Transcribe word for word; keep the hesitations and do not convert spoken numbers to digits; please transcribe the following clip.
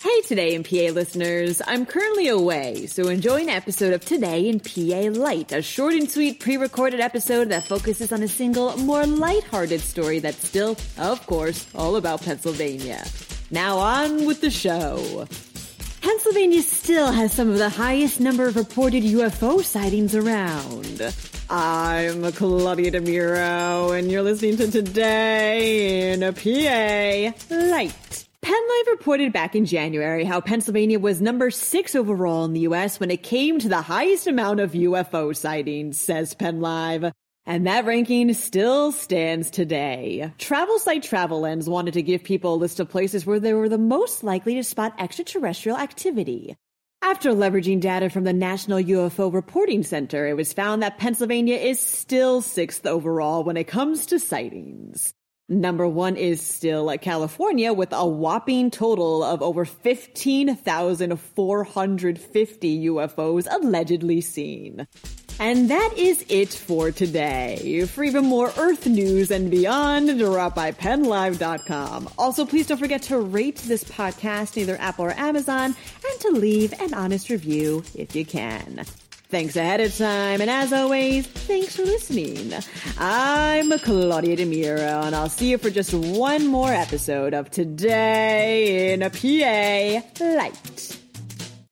Hey Today in P A listeners, I'm currently away, so enjoy an episode of Today in P A Light, a short and sweet pre-recorded episode that focuses on a single, more lighthearted story that's still, of course, all about Pennsylvania. Now on with the show. Pennsylvania still has some of the highest number of reported U F O sightings around. I'm Claudia Dimuro, and you're listening to Today in P A Light. PennLive reported back in January how Pennsylvania was number six overall in the U S when it came to the highest amount of U F O sightings, says PennLive. And that ranking still stands today. Travel site Travel Lens wanted to give people a list of places where they were the most likely to spot extraterrestrial activity. After leveraging data from the National U F O Reporting Center, it was found that Pennsylvania is still sixth overall when it comes to sightings. Number one is still California with a whopping total of over fifteen thousand four hundred fifty U F Os allegedly seen. And that is it for today. For even more Earth news and beyond, drop by pen live dot com. Also, please don't forget to rate this podcast, either Apple or Amazon, and to leave an honest review if you can. Thanks ahead of time, and as always, thanks for listening. I'm Claudia Dimuro, and I'll see you for just one more episode of Today in P A Light.